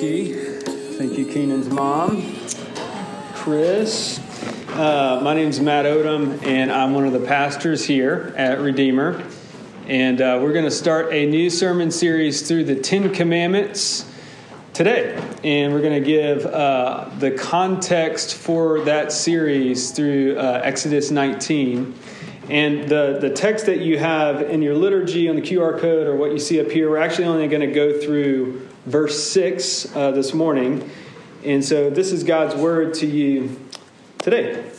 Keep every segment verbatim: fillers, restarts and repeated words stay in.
Vicky. Thank you, Keenan's mom, Chris. Uh, my name's Matt Odom, and I'm one of the pastors here at Redeemer. And uh, we're going to start a new sermon series through the Ten Commandments today. And we're going to give uh, the context for that series through uh, Exodus nineteen. And the, the text that you have in your liturgy on the Q R code or what you see up here, we're actually only going to go through verse six uh, this morning. And so this is God's word to you today. It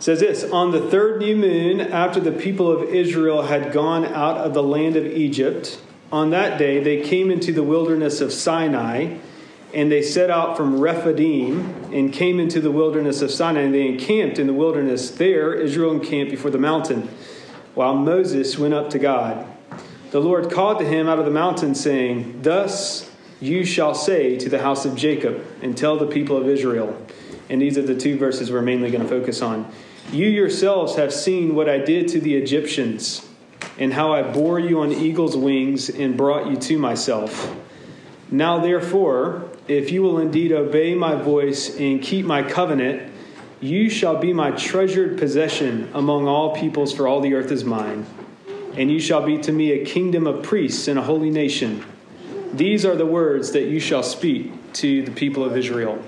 says this, on the third new moon, after the people of Israel had gone out of the land of Egypt, on that day they came into the wilderness of Sinai, and they set out from Rephidim and came into the wilderness of Sinai, and they encamped in the wilderness. There Israel encamped before the mountain, while Moses went up to God. The Lord called to him out of the mountain, saying, thus you shall say to the house of Jacob, and tell the people of Israel. And these are the two verses we're mainly going to focus on. You yourselves have seen what I did to the Egyptians, and how I bore you on eagle's wings and brought you to myself. Now therefore, if you will indeed obey my voice and keep my covenant, you shall be my treasured possession among all peoples, for all the earth is mine. And you shall be to me a kingdom of priests and a holy nation. These are the words that you shall speak to the people of Israel.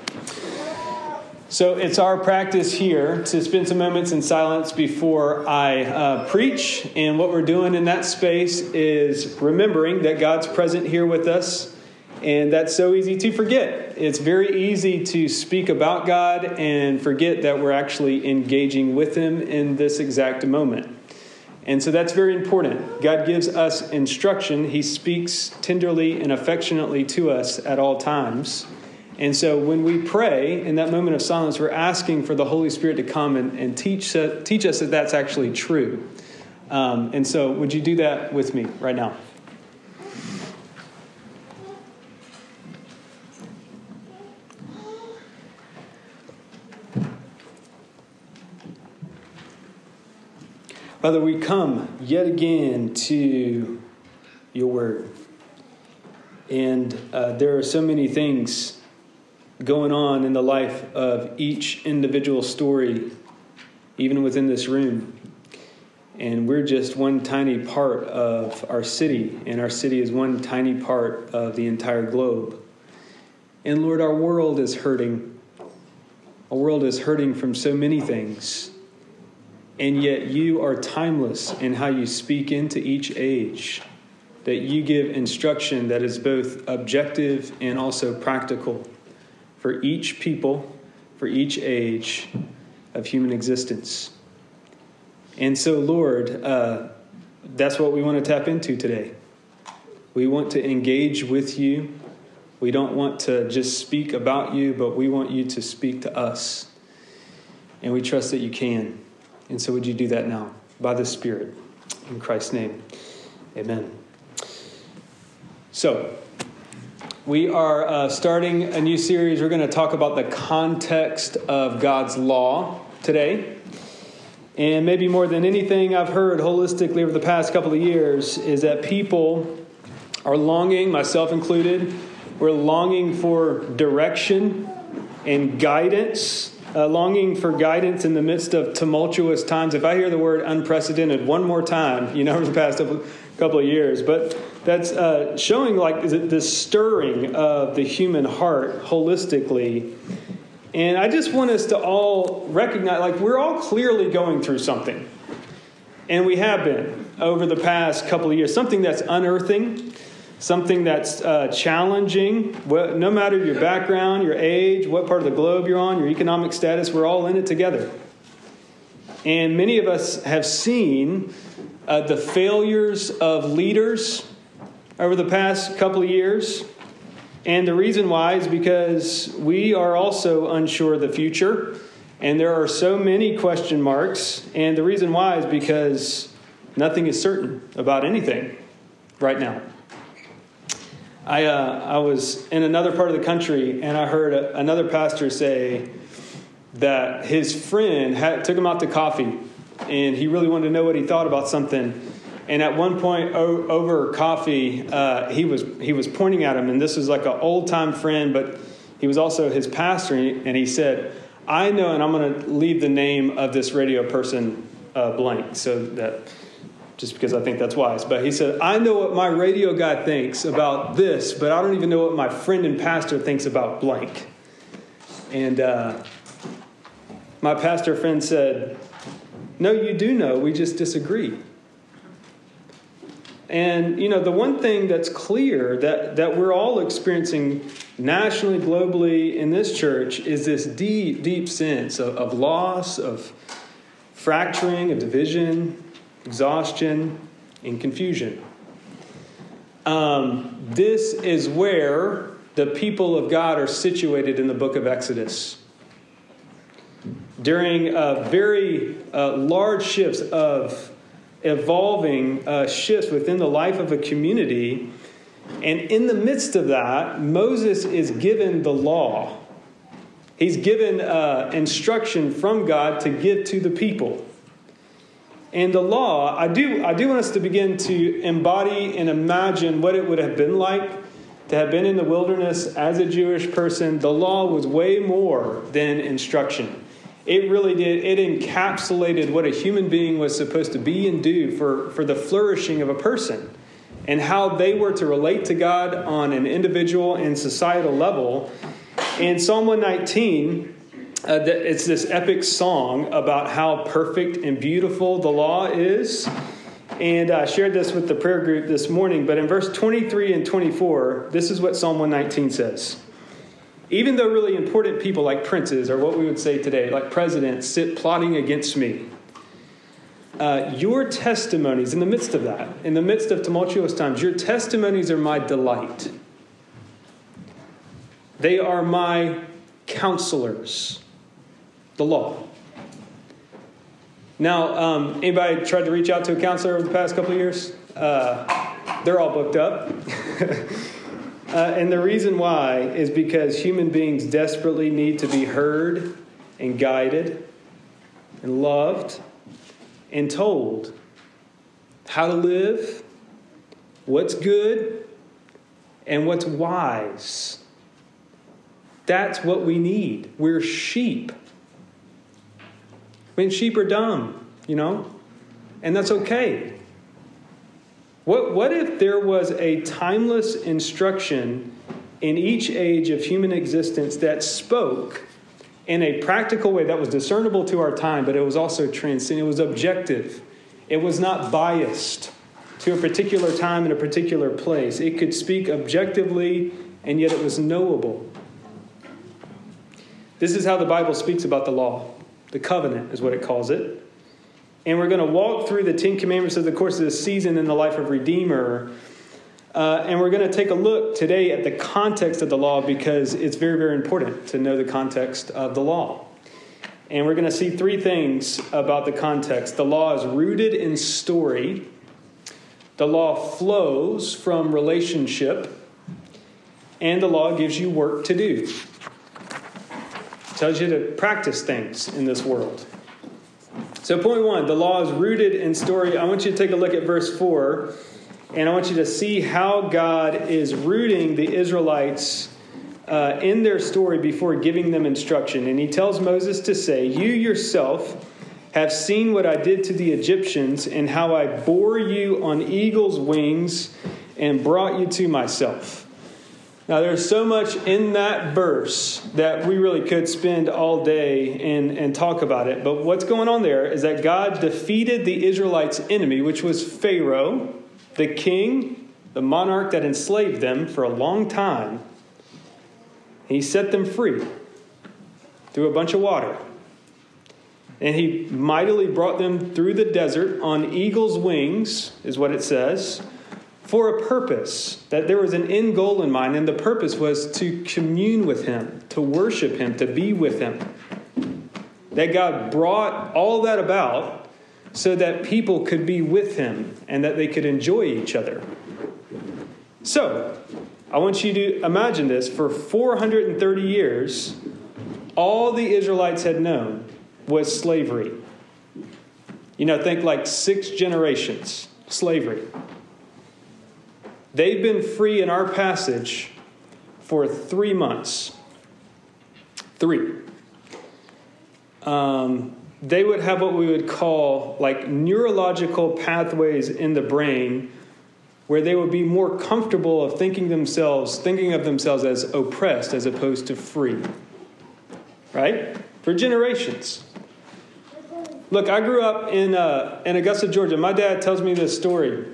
So it's our practice here to spend some moments in silence before I uh, preach. And what we're doing in that space is remembering that God's present here with us. And that's so easy to forget. It's very easy to speak about God and forget that we're actually engaging with him in this exact moment. And so that's very important. God gives us instruction. He speaks tenderly and affectionately to us at all times. And so when we pray in that moment of silence, we're asking for the Holy Spirit to come and, and teach, uh, teach us that that's actually true. Um, and so would you do that with me right now? Father, we come yet again to your word. And uh, there are so many things going on in the life of each individual story, even within this room. And we're just one tiny part of our city, and our city is one tiny part of the entire globe. And Lord, our world is hurting. Our world is hurting from so many things. And yet you are timeless in how you speak into each age, that you give instruction that is both objective and also practical for each people, for each age of human existence. And so, Lord, uh, that's what we want to tap into today. We want to engage with you. We don't want to just speak about you, but we want you to speak to us. And we trust that you can. And so would you do that now, by the Spirit, in Christ's name, amen. So, we are uh, starting a new series. We're going to talk about the context of God's law today. And maybe more than anything I've heard holistically over the past couple of years is that people are longing, myself included, we're longing for direction and guidance. Uh, longing for guidance in the midst of tumultuous times. If I hear the word unprecedented one more time, you know, over the past couple of years, but that's uh, showing like the stirring of the human heart holistically. And I just want us to all recognize, like, we're all clearly going through something. And we have been over the past couple of years, something that's unearthing, something that's uh, challenging. Well, no matter your background, your age, what part of the globe you're on, your economic status, we're all in it together. And many of us have seen uh, the failures of leaders over the past couple of years. And the reason why is because we are also unsure of the future. And there are so many question marks. And the reason why is because nothing is certain about anything right now. I uh, I was in another part of the country, and I heard a, another pastor say that his friend had, took him out to coffee, and he really wanted to know what he thought about something. And at one point o- over coffee, uh, he was he was pointing at him, and this was like an old-time friend, but he was also his pastor, and he said, I know, and I'm going to leave the name of this radio person uh, blank, so that just because I think that's wise. But he said, I know what my radio guy thinks about this, but I don't even know what my friend and pastor thinks about blank. And uh, my pastor friend said, no, you do know, we just disagree. And, you know, the one thing that's clear that, that we're all experiencing nationally, globally, in this church is this deep, deep sense of, of loss, of fracturing, of division, exhaustion, and confusion. Um, this is where the people of God are situated in the book of Exodus. During uh, very uh, large shifts of evolving uh, shifts within the life of a community. And in the midst of that, Moses is given the law. He's given uh, instruction from God to give to the people. And the law, I do, I do want us to begin to embody and imagine what it would have been like to have been in the wilderness as a Jewish person. The law was way more than instruction. It really did. It encapsulated what a human being was supposed to be and do for, for the flourishing of a person and how they were to relate to God on an individual and societal level. In Psalm one nineteen, uh, it's this epic song about how perfect and beautiful the law is. And I shared this with the prayer group this morning, but in verse twenty-three and twenty-four, this is what Psalm one nineteen says. Even though really important people like princes, or what we would say today, like presidents, sit plotting against me. Uh, your testimonies, in the midst of that, in the midst of tumultuous times, your testimonies are my delight. They are my counselors, the law. Now, um, anybody tried to reach out to a counselor over the past couple of years? Uh, they're all booked up. Uh, and the reason why is because human beings desperately need to be heard and guided and loved and told how to live, what's good, and what's wise. That's what we need. We're sheep. I mean, sheep are dumb, you know, and that's okay. What, what if there was a timeless instruction in each age of human existence that spoke in a practical way that was discernible to our time, but it was also transcendent, it was objective. It was not biased to a particular time in a particular place. It could speak objectively, and yet it was knowable. This is how the Bible speaks about the law. The covenant is what it calls it. And we're going to walk through the Ten Commandments over the course of this season in the life of Redeemer. Uh, and we're going to take a look today at the context of the law because it's very, very important to know the context of the law. And we're going to see three things about the context. The law is rooted in story. The law flows from relationship. And the law gives you work to do. It tells you to practice things in this world. So point one, the law is rooted in story. I want you to take a look at verse four, and I want you to see how God is rooting the Israelites uh, in their story before giving them instruction. And he tells Moses to say, you yourself have seen what I did to the Egyptians and how I bore you on eagle's wings and brought you to myself. Now, there's so much in that verse that we really could spend all day and, and talk about it. But what's going on there is that God defeated the Israelites' enemy, which was Pharaoh, the king, the monarch that enslaved them for a long time. He set them free through a bunch of water. And he mightily brought them through the desert on eagle's wings, is what it says, for a purpose, that there was an end goal in mind, and the purpose was to commune with him, to worship him, to be with him. That God brought all that about so that people could be with him and that they could enjoy each other. So, I want you to imagine this. For four hundred thirty years, all the Israelites had known was slavery. You know, think like six generations. slavery. They've been free in our passage for three months. Three. Um, they would have what we would call like neurological pathways in the brain where they would be more comfortable of thinking themselves, thinking of themselves as oppressed as opposed to free. Right? For generations. Look, I grew up in uh, in Augusta, Georgia. My dad tells me this story,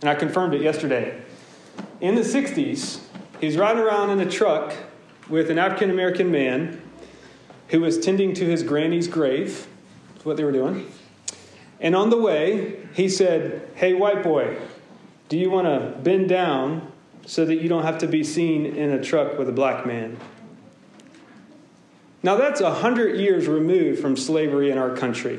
and I confirmed it yesterday. In the sixties, he's riding around in a truck with an African-American man who was tending to his granny's grave. That's what they were doing. And on the way, he said, "Hey, white boy, do you want to bend down so that you don't have to be seen in a truck with a black man?" Now, that's one hundred years removed from slavery in our country.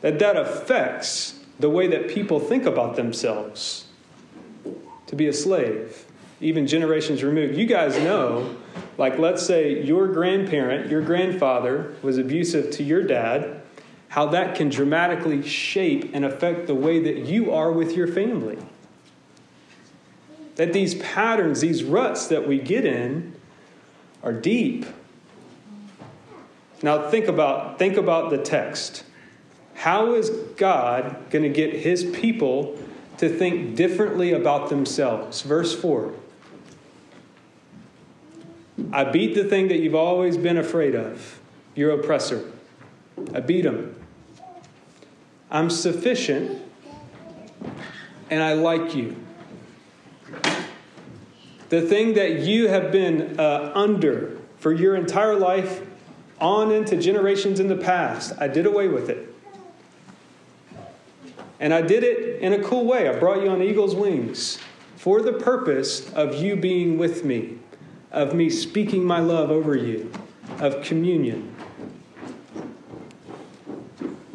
That that affects the way that people think about themselves, to be a slave, even generations removed. You guys know, like, let's say your grandparent, your grandfather was abusive to your dad, how that can dramatically shape and affect the way that you are with your family. That these patterns, these ruts that we get in are deep. Now think about, think about the text. How is God going to get his people to think differently about themselves? Verse four. I beat the thing that you've always been afraid of, your oppressor. I beat him. I'm sufficient, and I like you. The thing that you have been uh, under for your entire life, on into generations in the past, I did away with it. And I did it in a cool way. I brought you on eagle's wings for the purpose of you being with me, of me speaking my love over you, of communion.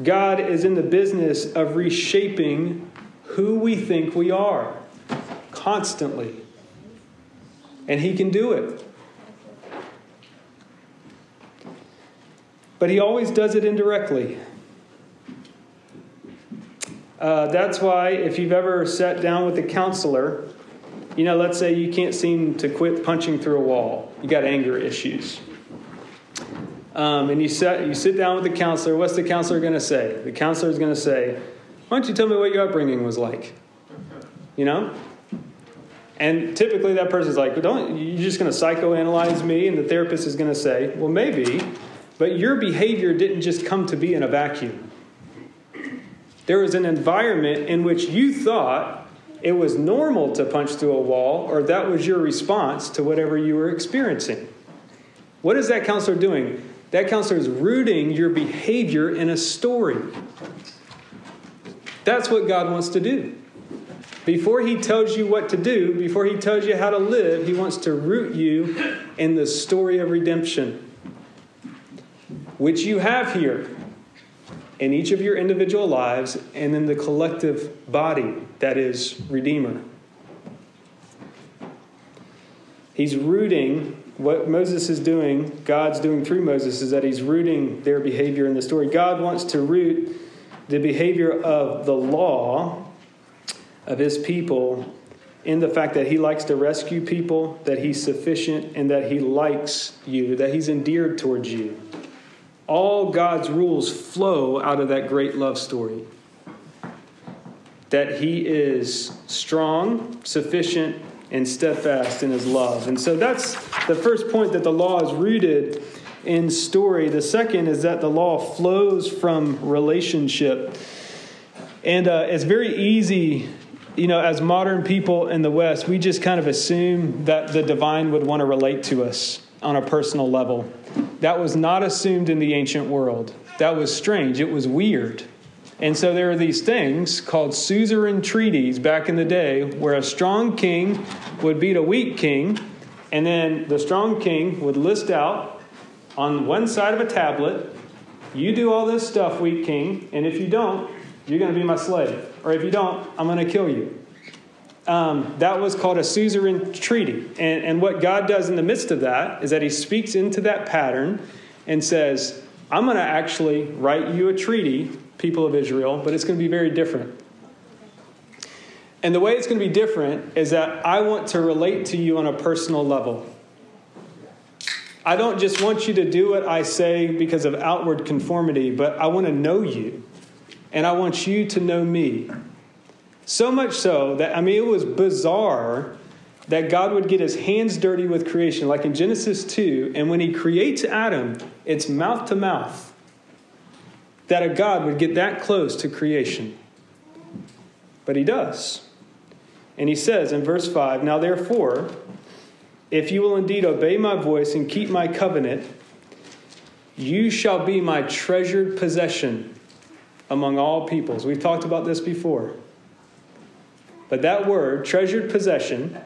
God is in the business of reshaping who we think we are constantly. And he can do it. But he always does it indirectly. Uh, that's why if you've ever sat down with a counselor, you know, let's say you can't seem to quit punching through a wall. You got anger issues. Um, and you sit, you sit down with the counselor. What's the counselor going to say? The counselor is going to say, "Why don't you tell me what your upbringing was like?" You know? And typically that person's like, well, don't, you're just going to psychoanalyze me. And the therapist is going to say, well, maybe, but your behavior didn't just come to be in a vacuum. There was an environment in which you thought it was normal to punch through a wall, or that was your response to whatever you were experiencing. What is that counselor doing? That counselor is rooting your behavior in a story. That's what God wants to do. Before he tells you what to do, before he tells you how to live, he wants to root you in the story of redemption, which you have here in each of your individual lives and in the collective body that is Redeemer. He's rooting what Moses is doing, God's doing through Moses, is that he's rooting their behavior in the story. God wants to root the behavior of the law of his people in the fact that he likes to rescue people, that he's sufficient, and that he likes you, that he's endeared towards you. All God's rules flow out of that great love story. That he is strong, sufficient, and steadfast in his love. And so that's the first point, that the law is rooted in story. The second is that the law flows from relationship. And uh, it's very easy. You know, as modern people in the West, we just kind of assume that the divine would want to relate to us on a personal level. That was not assumed in the ancient world. That was strange. It was weird. And so there are these things called suzerain treaties back in the day where a strong king would beat a weak king, and then the strong king would list out on one side of a tablet, you do all this stuff, weak king, and if you don't, you're going to be my slave. Or if you don't, I'm going to kill you. Um, that was called a suzerain treaty. And, and what God does in the midst of that is that he speaks into that pattern and says, I'm going to actually write you a treaty, people of Israel, but it's going to be very different. And the way it's going to be different is that I want to relate to you on a personal level. I don't just want you to do what I say because of outward conformity, but I want to know you, and I want you to know me. So much so that, I mean, it was bizarre that God would get his hands dirty with creation, like in Genesis two, and when he creates Adam, it's mouth to mouth, that a God would get that close to creation. But he does. And he says in verse five, "Now therefore, if you will indeed obey my voice and keep my covenant, you shall be my treasured possession among all peoples." We've talked about this before. But that word, treasured possession,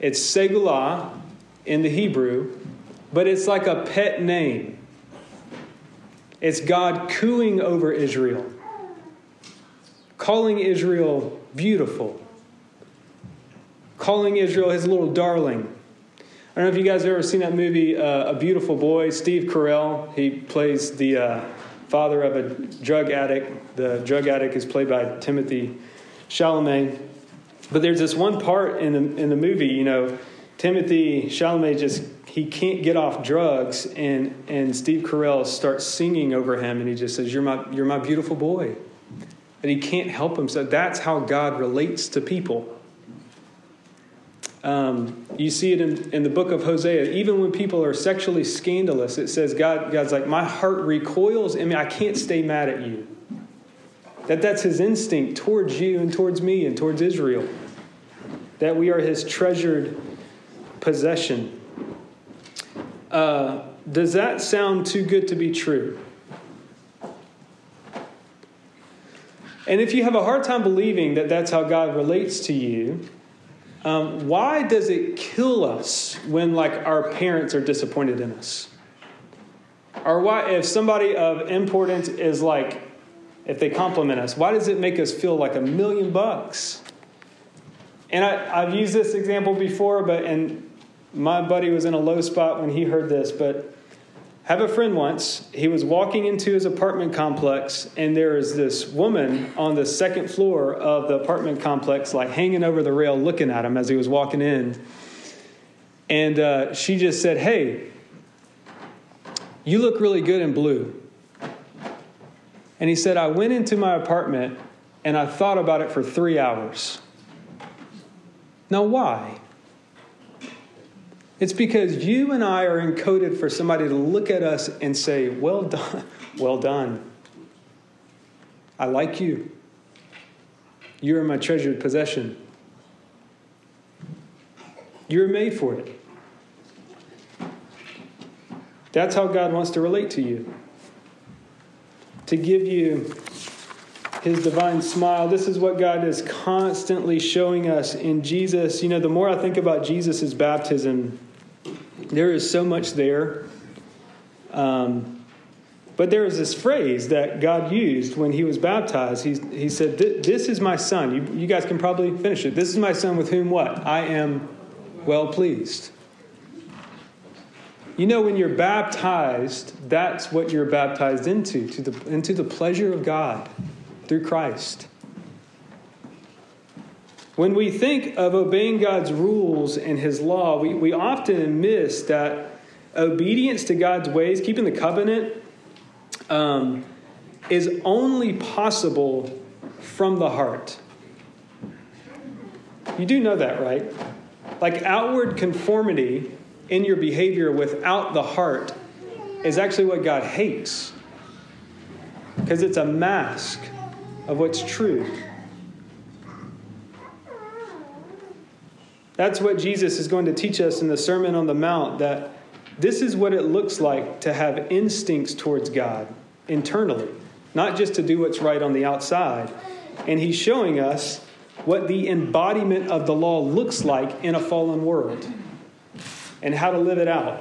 it's segulah in the Hebrew, but it's like a pet name. It's God cooing over Israel, calling Israel beautiful, calling Israel his little darling. I don't know if you guys have ever seen that movie, uh, A Beautiful Boy. Steve Carell, he plays the uh, father of a drug addict. The drug addict is played by Timothy Chalamet. But there's this one part in the in the movie, you know, Timothy Chalamet just, he can't get off drugs, and and Steve Carell starts singing over him, and he just says, "You're my you're my beautiful boy." And he can't help himself. That's how God relates to people. Um, you see it in, in the book of Hosea. Even when people are sexually scandalous, it says God, God's like, "My heart recoils. I mean, I can't stay mad at you." That that's his instinct towards you and towards me and towards Israel. That we are his treasured possession. Uh, does that sound too good to be true? And if you have a hard time believing that that's how God relates to you, Um, why does it kill us when, like, our parents are disappointed in us? Or why, if somebody of importance is like, if they compliment us, why does it make us feel like a million bucks? And I, I've used this example before, but and my buddy was in a low spot when he heard this, but I have a friend once. He was walking into his apartment complex, and there is this woman on the second floor of the apartment complex, like hanging over the rail, looking at him as he was walking in. And uh, she just said, "Hey, you look really good in blue." And he said, "I went into my apartment, and I thought about it for three hours." Now, why? It's because you and I are encoded for somebody to look at us and say, "Well done, well done. I like you. You're my treasured possession. You're made for it." That's how God wants to relate to you. To give you his divine smile. This is what God is constantly showing us in Jesus. You know, the more I think about Jesus' baptism, there is so much there. Um, but there is this phrase that God used when he was baptized. He, he said, "This is my son." You, you guys can probably finish it. "This is my son with whom what? I am well pleased." You know, when you're baptized, that's what you're baptized into, to the, into the pleasure of God through Christ. When we think of obeying God's rules and his law, we, we often miss that obedience to God's ways, keeping the covenant, um, is only possible from the heart. You do know that, right? Like, outward conformity in your behavior without the heart is actually what God hates, because it's a mask of what's true. That's what Jesus is going to teach us in the Sermon on the Mount, that this is what it looks like to have instincts towards God internally, not just to do what's right on the outside. And he's showing us what the embodiment of the law looks like in a fallen world and how to live it out.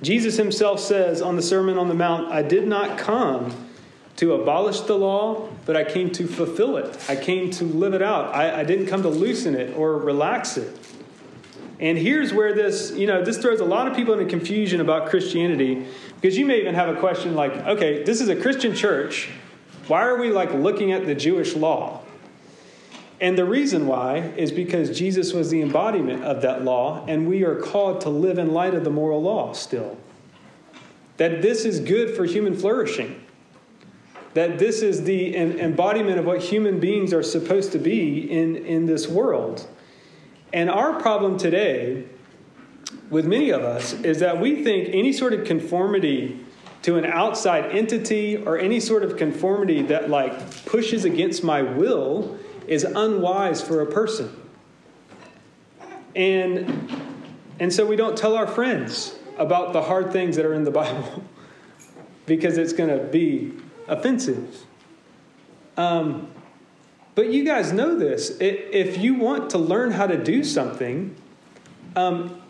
Jesus himself says on the Sermon on the Mount, "I did not come to abolish the law, but I came to fulfill it. I came to live it out. I, I didn't come to loosen it or relax it." And here's where this, you know, this throws a lot of people into confusion about Christianity, because you may even have a question like, okay, this is a Christian church. Why are we like looking at the Jewish law? And the reason why is because Jesus was the embodiment of that law, and we are called to live in light of the moral law still. That this is good for human flourishing. That this is the embodiment of what human beings are supposed to be in, in this world. And our problem today, with many of us, is that we think any sort of conformity to an outside entity or any sort of conformity that like pushes against my will is unwise for a person. And, and so we don't tell our friends about the hard things that are in the Bible because it's going to be offensive. Um, but you guys know this. It, if you want to learn how to do something, um,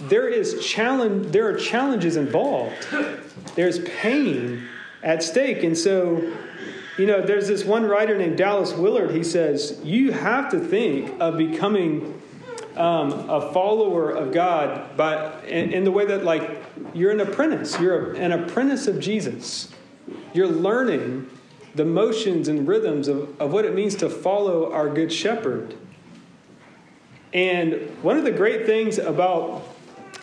there is challenge. There are challenges involved. There's pain at stake. And so, you know, there's this one writer named Dallas Willard. He says, you have to think of becoming um, a follower of God by, in, in the way that, like, you're an apprentice. You're a, an apprentice of Jesus. You're learning the motions and rhythms of, of what it means to follow our Good Shepherd. And one of the great things about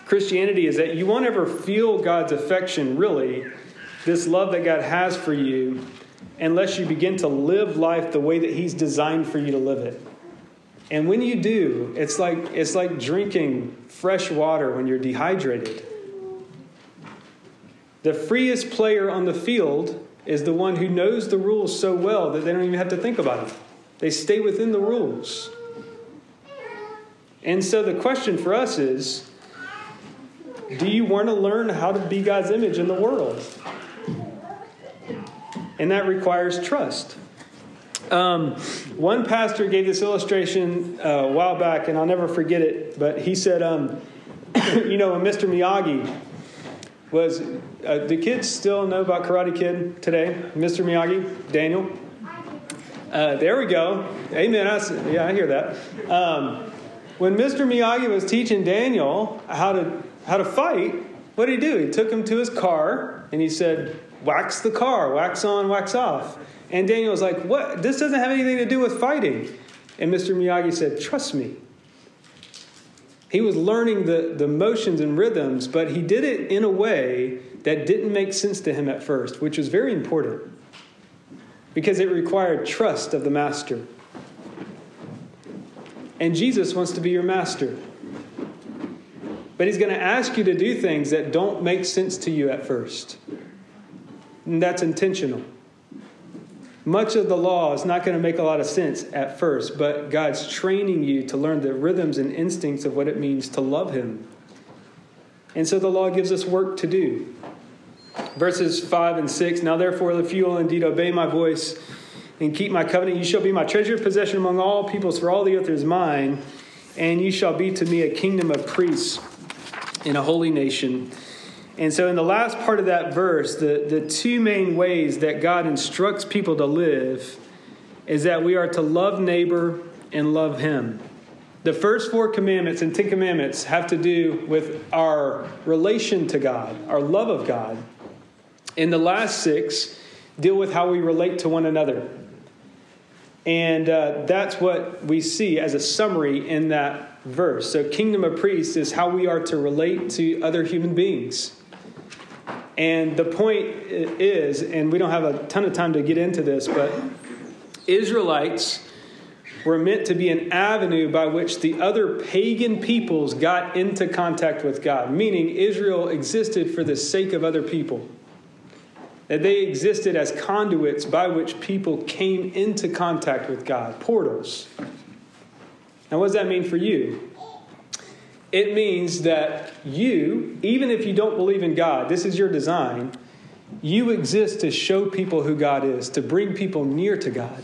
Christianity is that you won't ever feel God's affection, really, this love that God has for you, unless you begin to live life the way that he's designed for you to live it. And when you do, it's like it's like drinking fresh water when you're dehydrated. The freest player on the field is the one who knows the rules so well that they don't even have to think about them. They stay within the rules. And so the question for us is, do you want to learn how to be God's image in the world? And that requires trust. Um, one pastor gave this illustration uh, a while back, and I'll never forget it. But he said, um, you know, when Mister Miyagi was, uh, do kids still know about Karate Kid today? Mister Miyagi, Daniel. Uh, there we go. Amen. I, yeah, I hear that. Um, when Mister Miyagi was teaching Daniel how to how to fight, what did he do? He took him to his car, and he said, wax the car, wax on, wax off. And Daniel was like, what? This doesn't have anything to do with fighting. And Mister Miyagi said, trust me. He was learning the, the motions and rhythms, but he did it in a way that didn't make sense to him at first, which was very important because it required trust of the master. And Jesus wants to be your master. But he's going to ask you to do things that don't make sense to you at first. And that's intentional. Much of the law is not going to make a lot of sense at first, but God's training you to learn the rhythms and instincts of what it means to love him. And so the law gives us work to do. Verses five and six, now therefore, if you will indeed obey my voice and keep my covenant, you shall be my treasured possession among all peoples, for all the earth is mine, and you shall be to me a kingdom of priests and a holy nation. And so in the last part of that verse, the, the two main ways that God instructs people to live is that we are to love neighbor and love him. The first four commandments and Ten Commandments have to do with our relation to God, our love of God. And the last six deal with how we relate to one another. And uh, that's what we see as a summary in that verse. So kingdom of priests is how we are to relate to other human beings. And the point is, and we don't have a ton of time to get into this, but Israelites were meant to be an avenue by which the other pagan peoples got into contact with God, meaning Israel existed for the sake of other people, that they existed as conduits by which people came into contact with God, portals. Now, what does that mean for you? It means that you, even if you don't believe in God, this is your design, you exist to show people who God is, to bring people near to God,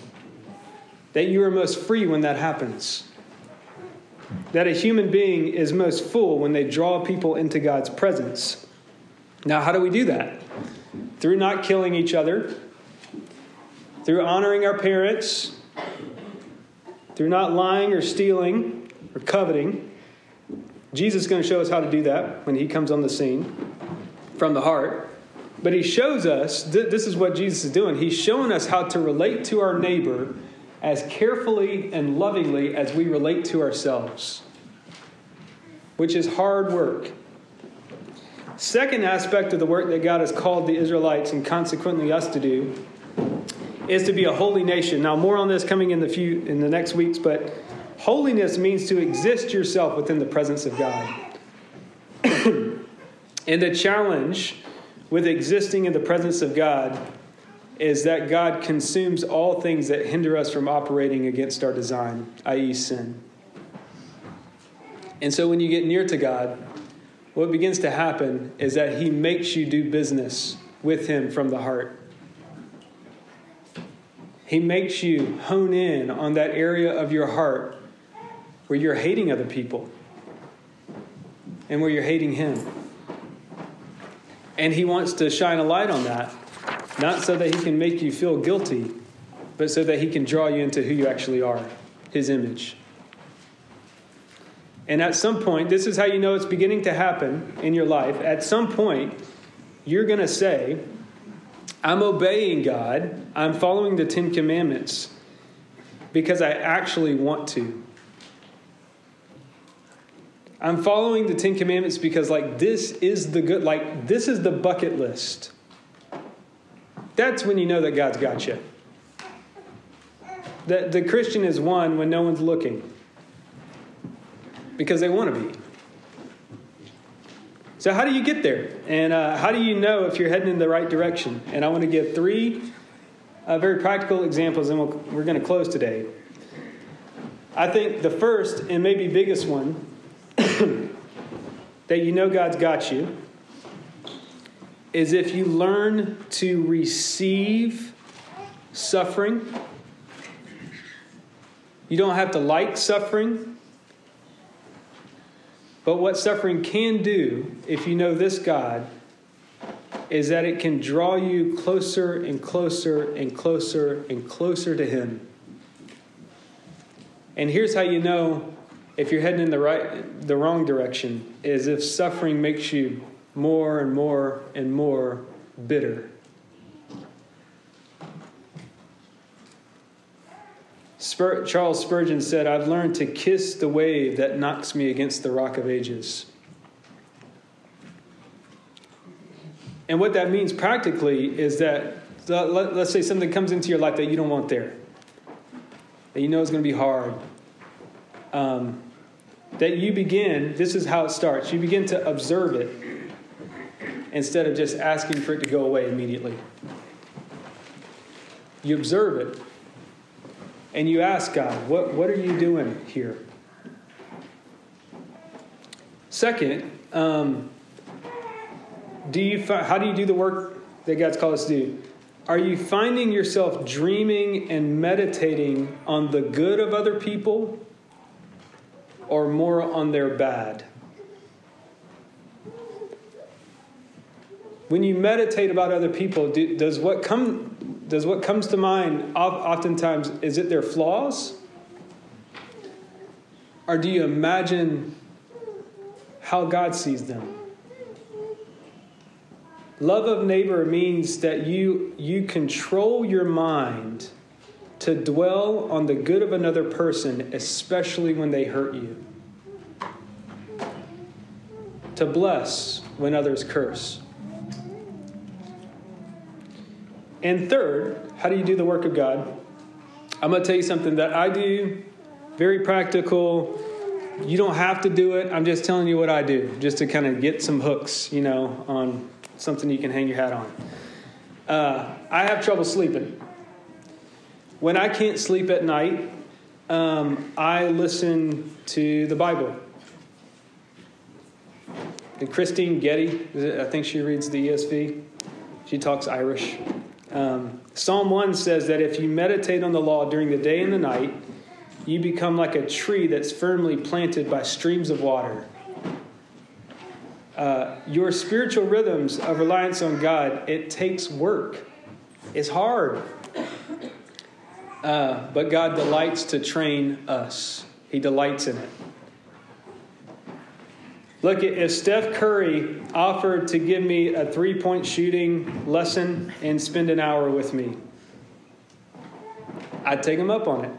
that you are most free when that happens, that a human being is most full when they draw people into God's presence. Now, how do we do that? Through not killing each other, through honoring our parents, through not lying or stealing or coveting. Jesus is going to show us how to do that when he comes on the scene from the heart. But he shows us, th- this is what Jesus is doing. He's showing us how to relate to our neighbor as carefully and lovingly as we relate to ourselves, which is hard work. Second aspect of the work that God has called the Israelites and consequently us to do is to be a holy nation. Now, more on this coming in the few in the next weeks, but holiness means to exist yourself within the presence of God. And the challenge with existing in the presence of God is that God consumes all things that hinder us from operating against our design, that is sin. And so when you get near to God, what begins to happen is that he makes you do business with him from the heart. He makes you hone in on that area of your heart where you're hating other people and where you're hating him. And he wants to shine a light on that. Not so that he can make you feel guilty, but so that he can draw you into who you actually are, his image. And at some point, this is how you know it's beginning to happen in your life. At some point, you're going to say, I'm obeying God. I'm following the Ten Commandments because I actually want to. I'm following the Ten Commandments because like this is the good, like this is the bucket list. That's when you know that God's got you. The, the Christian is one when no one's looking. Because they want to be. So how do you get there? And uh, how do you know if you're heading in the right direction? And I want to give three uh, very practical examples, and we'll, we're going to close today. I think the first and maybe biggest one that you know God's got you is if you learn to receive suffering. You don't have to like suffering. But what suffering can do, if you know this God, is that it can draw you closer and closer and closer and closer to him. And here's how you know if you're heading in the right, the wrong direction, is if suffering makes you more and more and more bitter. Spur- Charles Spurgeon said, I've learned to kiss the wave that knocks me against the rock of ages. And what that means practically is that, uh, let, let's say something comes into your life that you don't want there, that you know is going to be hard, um, that you begin, this is how it starts, you begin to observe it, instead of just asking for it to go away immediately. You observe it. And you ask God, what, what are you doing here? Second, um, do you fi- how do you do the work that God's called us to do? Are you finding yourself dreaming and meditating on the good of other people or more on their bad? When you meditate about other people, do, does what come does what comes to mind oftentimes, is it their flaws? Or do you imagine how God sees them? Love of neighbor means that you, you control your mind to dwell on the good of another person, especially when they hurt you. To bless when others curse. And third, how do you do the work of God? I'm going to tell you something that I do, very practical. You don't have to do it. I'm just telling you what I do, just to kind of get some hooks, you know, on something you can hang your hat on. Uh, I have trouble sleeping. When I can't sleep at night, um, I listen to the Bible. And Christine Getty, I think she reads the E S V. She talks Irish. Um, Psalm one says that if you meditate on the law during the day and the night, you become like a tree that's firmly planted by streams of water. Uh, your spiritual rhythms of reliance on God, it takes work. It's hard. Uh, but God delights to train us. He delights in it. Look, if Steph Curry offered to give me a three-point shooting lesson and spend an hour with me, I'd take him up on it.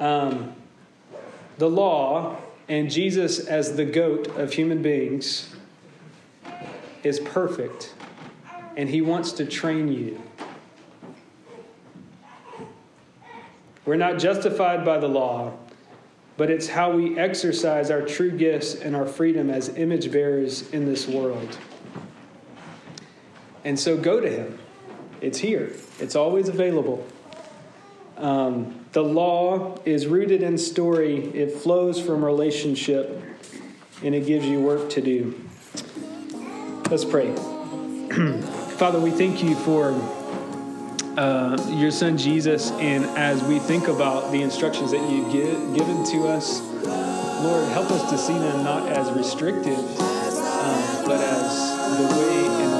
Um, the law and Jesus as the goat of human beings is perfect, and he wants to train you. We're not justified by the law, but it's how we exercise our true gifts and our freedom as image bearers in this world. And so go to him. It's here. It's always available. Um, the law is rooted in story. It flows from relationship, and it gives you work to do. Let's pray. Father, we thank you for uh, your son Jesus, and as we think about the instructions that you've give, given to us, Lord, help us to see them not as restrictive, um, but as the way and